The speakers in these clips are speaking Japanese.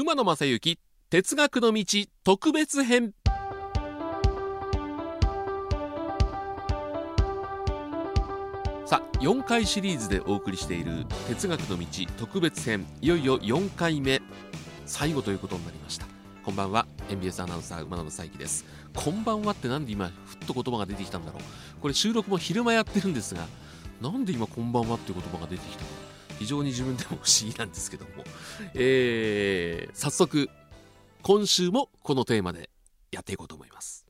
馬野正幸哲学の道特別編。さあ、4回シリーズでお送りしている哲学の道特別編、いよいよ4回目最後ということになりました。こんばんは、 MBS アナウンサー馬野正幸です。こんばんはってなんで今ふっと言葉が出てきたんだろう。これ収録も昼間やってるんですが、なんで今こんばんはっていう言葉が出てきたのか、非常に自分でも不思議なんですけども、早速今週もこのテーマでやっていこうと思います。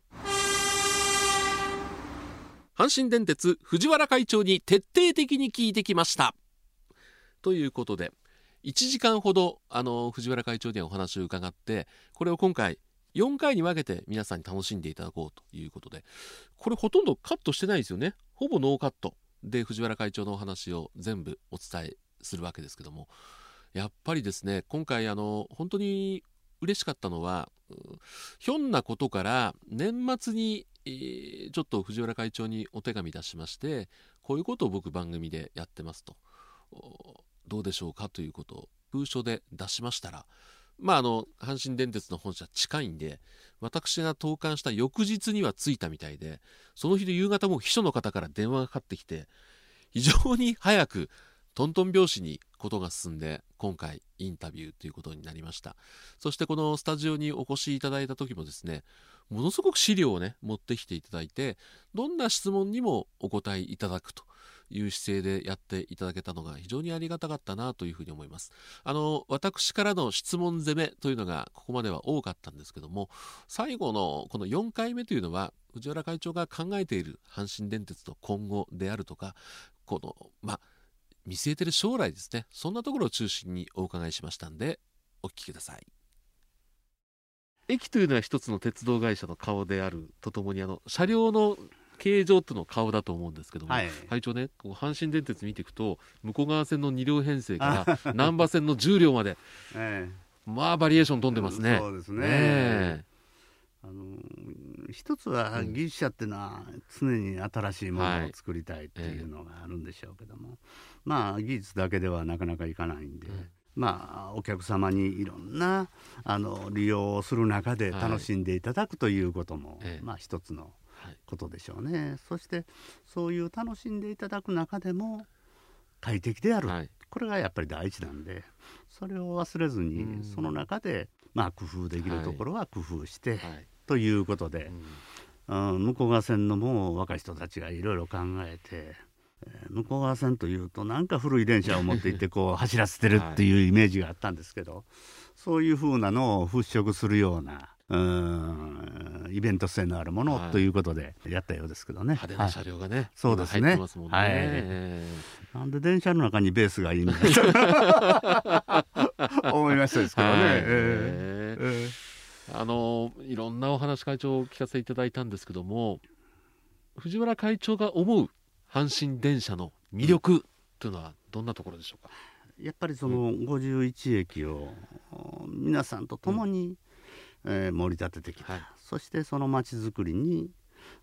阪神電鉄藤原会長に徹底的に聞いてきましたということで、1時間ほど藤原会長にはお話を伺って、これを今回4回に分けて皆さんに楽しんでいただこうということで、これほとんどカットしてないですよね。ほぼノーカットで藤原会長のお話を全部お伝えするわけですけども、やっぱりですね、今回本当に嬉しかったのは、ひょんなことから年末にちょっと藤原会長にお手紙出しまして、こういうことを僕番組でやってますと、どうでしょうかということを封書で出しましたら、阪神電鉄の本社近いんで、私が投函した翌日には着いたみたいで、その日の夕方も秘書の方から電話がかかってきて、非常に早くトントン拍子にことが進んで、今回インタビューということになりました。そしてこのスタジオにお越しいただいた時もですね、ものすごく資料をね持ってきていただいて、どんな質問にもお答えいただくという姿勢でやっていただけたのが非常にありがたかったなというふうに思います。私からの質問攻めというのがここまでは多かったんですけども、最後のこの4回目というのは、藤原会長が考えている阪神電鉄の今後であるとか、この見据えてる将来ですね、そんなところを中心にお伺いしましたんで、お聞きください。駅というのは一つの鉄道会社の顔であるとともに、車両の形状というの顔だと思うんですけども、会長ね、こう阪神電鉄見ていくと、向こう側線の2両編成から難波線の10両まで、バリエーション飛んでますね。そうですね。一つは技術者っていうのは常に新しいものを作りたいっていうのがあるんでしょうけども、技術だけではなかなかいかないんで、お客様にいろんな利用をする中で楽しんでいただくということも、一つのことでしょうね。そしてそういう楽しんでいただく中でも快適である、これがやっぱり大事なんで、それを忘れずに、その中で工夫できるところは工夫して、ということで、向こう側線のもう若い人たちがいろいろ考えて、向こう側線というとなんか古い電車を持って行ってこう走らせてるっていうイメージがあったんですけど、そういうふうなのを払拭するようなイベント性のあるものということでやったようですけどね。派手な車両がね、そうですね、入ってますもんね。なんで電車の中にベースがいいんだと思いましたですけどね。いろんなお話会長を聞かせていただいたんですけども、藤原会長が思う阪神電車の魅力というのはどんなところでしょうか。やっぱりその51駅を皆さんと共に盛り立ててきた、そしてその街づくりに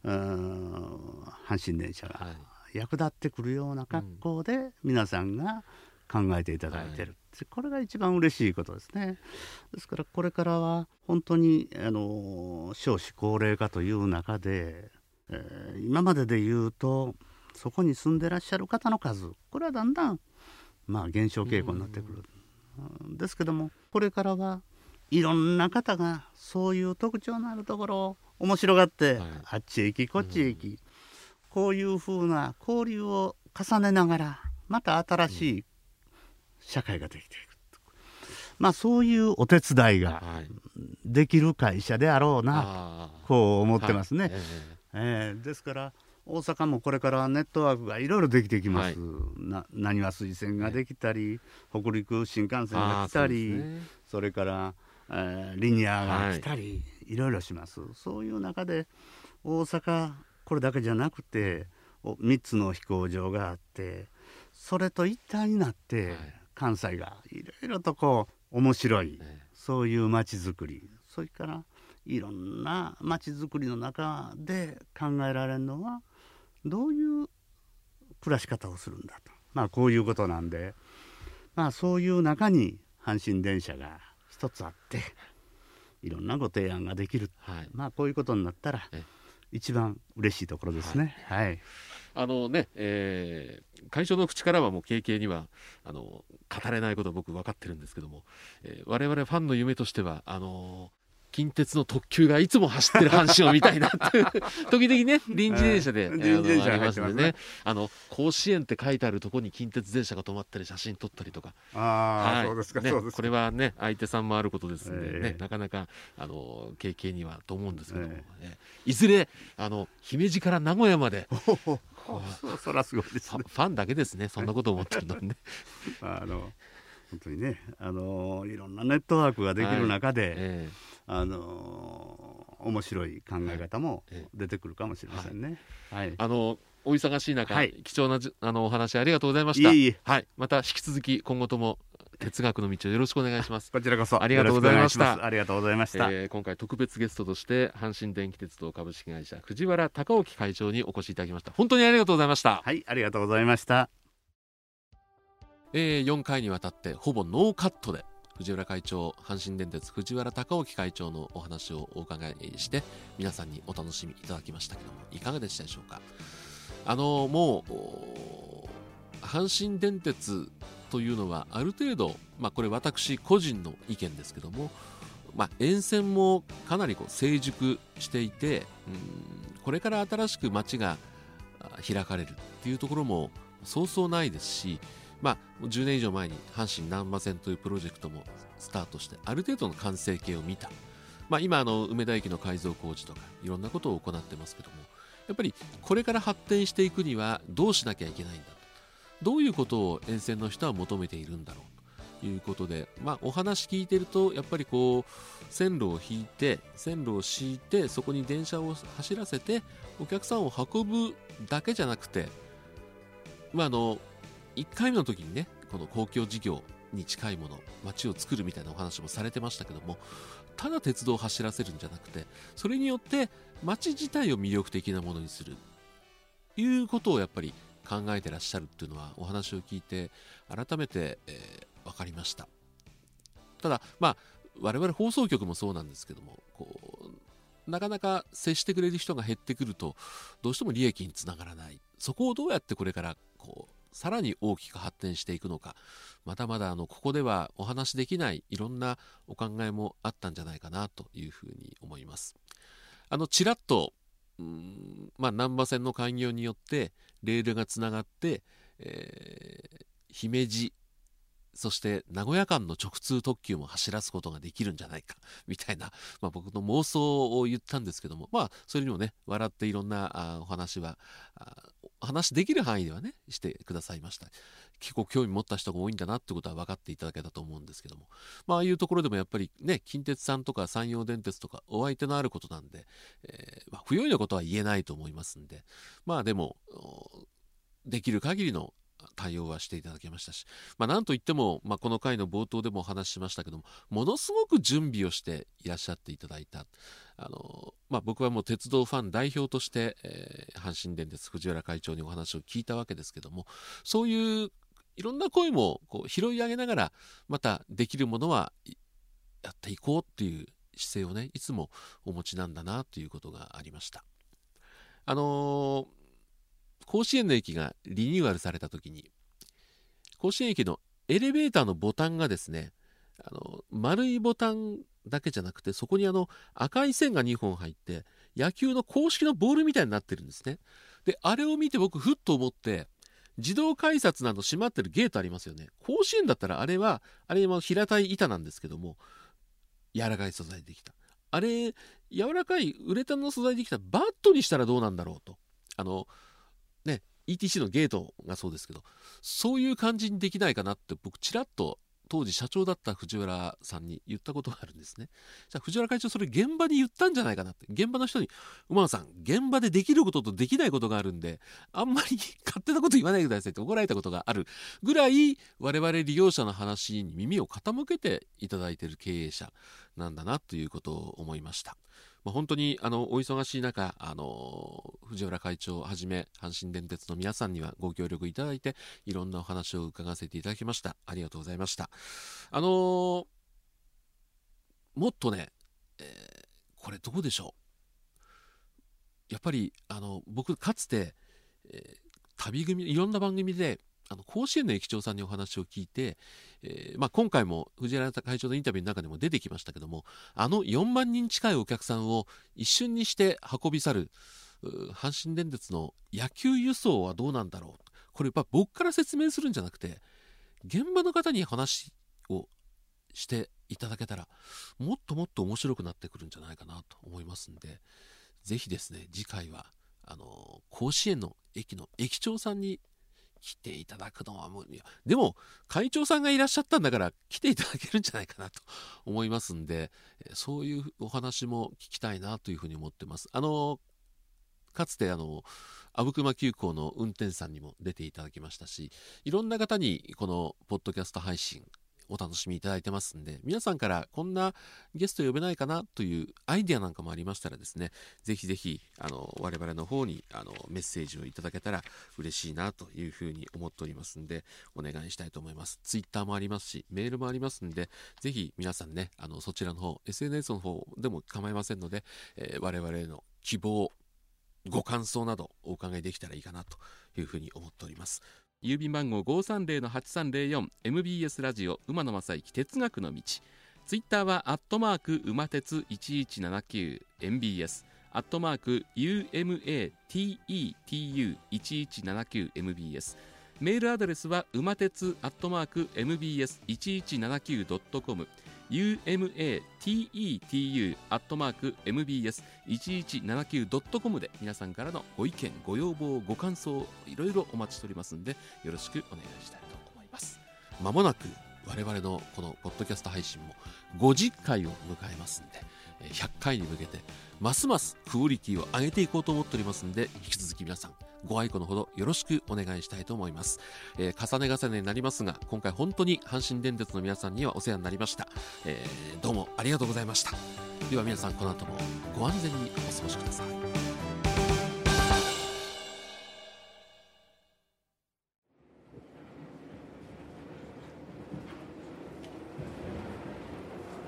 阪神電車が役立ってくるような格好で皆さんが考えていただいてる、これが一番嬉しいことですね。ですからこれからは本当に少子高齢化という中で、今まででいうとそこに住んでらっしゃる方の数、これはだんだん減少傾向になってくる、ですけども、これからはいろんな方がそういう特徴のあるところを面白がって、あっちへ行きこっちへ行き、こういうふうな交流を重ねながらまた新しい社会ができていく、そういうお手伝いができる会社であろうなとこう思ってますね。ですから大阪もこれからネットワークがいろいろできてきます、なにわ水線ができたり、北陸新幹線が来たり、それから、リニアが来たり、いろいろします。そういう中で大阪これだけじゃなくて3つの飛行場があって、それと一体になって、関西がいろいろとこう面白い、そういう街づくり、それからいろんな街づくりの中で考えられるのはどういう暮らし方をするんだと、こういうことなんで、そういう中に阪神電車が一つあっていろんなご提案ができる、はい、まあこういうことになったら一番嬉しいところですね。はい、はい、会長の口からはもう軽々には語れないこと僕分かってるんですけども、我々ファンの夢としては近鉄の特急がいつも走ってる阪神を見たいなって時々ね臨時電車でありますのでね、甲子園って書いてあるところに近鉄電車が止まったり写真撮ったりとか、これはね相手さんもあることですので、ねなかなか経験にはと思うんですけども、いずれ姫路から名古屋までそらすごいですね。ファンだけですねそんなこと思ってるのね。本当にねいろんなネットワークができる中で、面白い考え方も出てくるかもしれませんね。お忙しい中、はい、貴重なお話ありがとうございました。はい、また引き続き今後とも哲学の道をよろしくお願いします。こちらこそありがとうございました。今回特別ゲストとして阪神電気鉄道株式会社藤原孝興会長にお越しいただきました。本当にありがとうございました。はい、ありがとうございました。4回にわたってほぼノーカットで藤原会長、阪神電鉄藤原孝興会長のお話をお伺いして皆さんにお楽しみいただきましたけども、いかがでしたでしょうか。もう阪神電鉄というのはある程度、これ私個人の意見ですけども、沿線もかなり成熟していて、これから新しく街が開かれるっていうところもそうそうないですし、10年以上前に阪神難波線というプロジェクトもスタートしてある程度の完成形を見た、今梅田駅の改造工事とかいろんなことを行ってますけども、やっぱりこれから発展していくにはどうしなきゃいけないんだ、どういうことを沿線の人は求めているんだろうということで、お話聞いてるとやっぱり線路を敷いてそこに電車を走らせてお客さんを運ぶだけじゃなくて、1回目の時にねこの公共事業に近いもの、街を作るみたいなお話もされてましたけども、ただ鉄道を走らせるんじゃなくてそれによって街自体を魅力的なものにするということをやっぱり考えてらっしゃるっていうのはお話を聞いて改めて、分かりました。ただ我々放送局もそうなんですけども、なかなか接してくれる人が減ってくるとどうしても利益につながらない、そこをどうやってこれからさらに大きく発展していくのか、まだまだここではお話しできないいろんなお考えもあったんじゃないかなというふうに思います。ちらっと難波線の開業によってレールがつながって、姫路そして名古屋間の直通特急も走らすことができるんじゃないかみたいな、僕の妄想を言ったんですけども、それにもね笑っていろんなお話は話できる範囲ではねしてくださいました。結構興味持った人が多いんだなってことは分かっていただけたと思うんですけども、ああいうところでもやっぱりね近鉄さんとか山陽電鉄とかお相手のあることなんで、不用意なことは言えないと思いますんで、でもできる限りの対応はしていただけましたし、なんといっても、この回の冒頭でもお話ししましたけども、ものすごく準備をしていらっしゃっていただいた、僕はもう鉄道ファン代表として、阪神電鉄藤原会長にお話を聞いたわけですけども、そういういろんな声も拾い上げながらまたできるものはやっていこうっていう姿勢をねいつもお持ちなんだなということがありました。甲子園の駅がリニューアルされた時に甲子園駅のエレベーターのボタンがですね丸いボタンだけじゃなくてそこに赤い線が2本入って野球の公式のボールみたいになってるんですね。であれを見て僕ふっと思って、自動改札など閉まってるゲートありますよね。甲子園だったらあれは平たい板なんですけども柔らかい素材できた、あれ柔らかいウレタンの素材できたバットにしたらどうなんだろうと、ETC のゲートがそうですけどそういう感じにできないかなって僕ちらっと当時社長だった藤原さんに言ったことがあるんですね。じゃあ藤原会長それ現場に言ったんじゃないかなって、現場の人に馬野さん現場でできることとできないことがあるんであんまり勝手なこと言わないでくださいって怒られたことがあるぐらい我々利用者の話に耳を傾けていただいている経営者なんだなということを思いました。本当にお忙しい中藤原会長をはじめ阪神電鉄の皆さんにはご協力いただいていろんなお話を伺わせていただきました。ありがとうございました。もっとね、これどうでしょう、やっぱり僕かつて、旅組いろんな番組で甲子園の駅長さんにお話を聞いて、今回も藤原会長のインタビューの中でも出てきましたけども、4万人近いお客さんを一瞬にして運び去る阪神電鉄の野球輸送はどうなんだろう、これ僕から説明するんじゃなくて現場の方に話をしていただけたらもっともっと面白くなってくるんじゃないかなと思いますんで、ぜひですね次回は甲子園の駅の駅長さんに来ていただくのはもう、いやでも会長さんがいらっしゃったんだから来ていただけるんじゃないかなと思いますんで、そういうお話も聞きたいなというふうに思ってます。かつて阿武隈急行の運転手さんにも出ていただきましたし、いろんな方にこのポッドキャスト配信お楽しみいただいてますんで、皆さんからこんなゲスト呼べないかなというアイデアなんかもありましたらですね、ぜひぜひ我々の方にメッセージをいただけたら嬉しいなというふうに思っておりますんで、お願いしたいと思います。ツイッターもありますし、メールもありますんで、ぜひ皆さんねそちらの方 SNS の方でも構いませんので、我々への希望ご感想などお伺いできたらいいかなというふうに思っております。郵便番号 530-8304 MBS ラジオ馬野正幸哲学の道、ツイッターは馬鉄1179 MBS UMATETU1179 MBS、 メールアドレスは馬鉄MBS1179.com umatetu@mbs1179.com で皆さんからのご意見ご要望ご感想いろいろお待ちしておりますので、よろしくお願いしたいと思います。まもなく我々のこのポッドキャスト配信も50回を迎えますので、100回に向けてますますクオリティを上げていこうと思っておりますので、引き続き皆さんご愛顧のほどよろしくお願いしたいと思います。重ね重ねになりますが、今回本当に阪神電鉄の皆さんにはお世話になりました。どうもありがとうございました。では皆さんこの後もご安全にお過ごしください。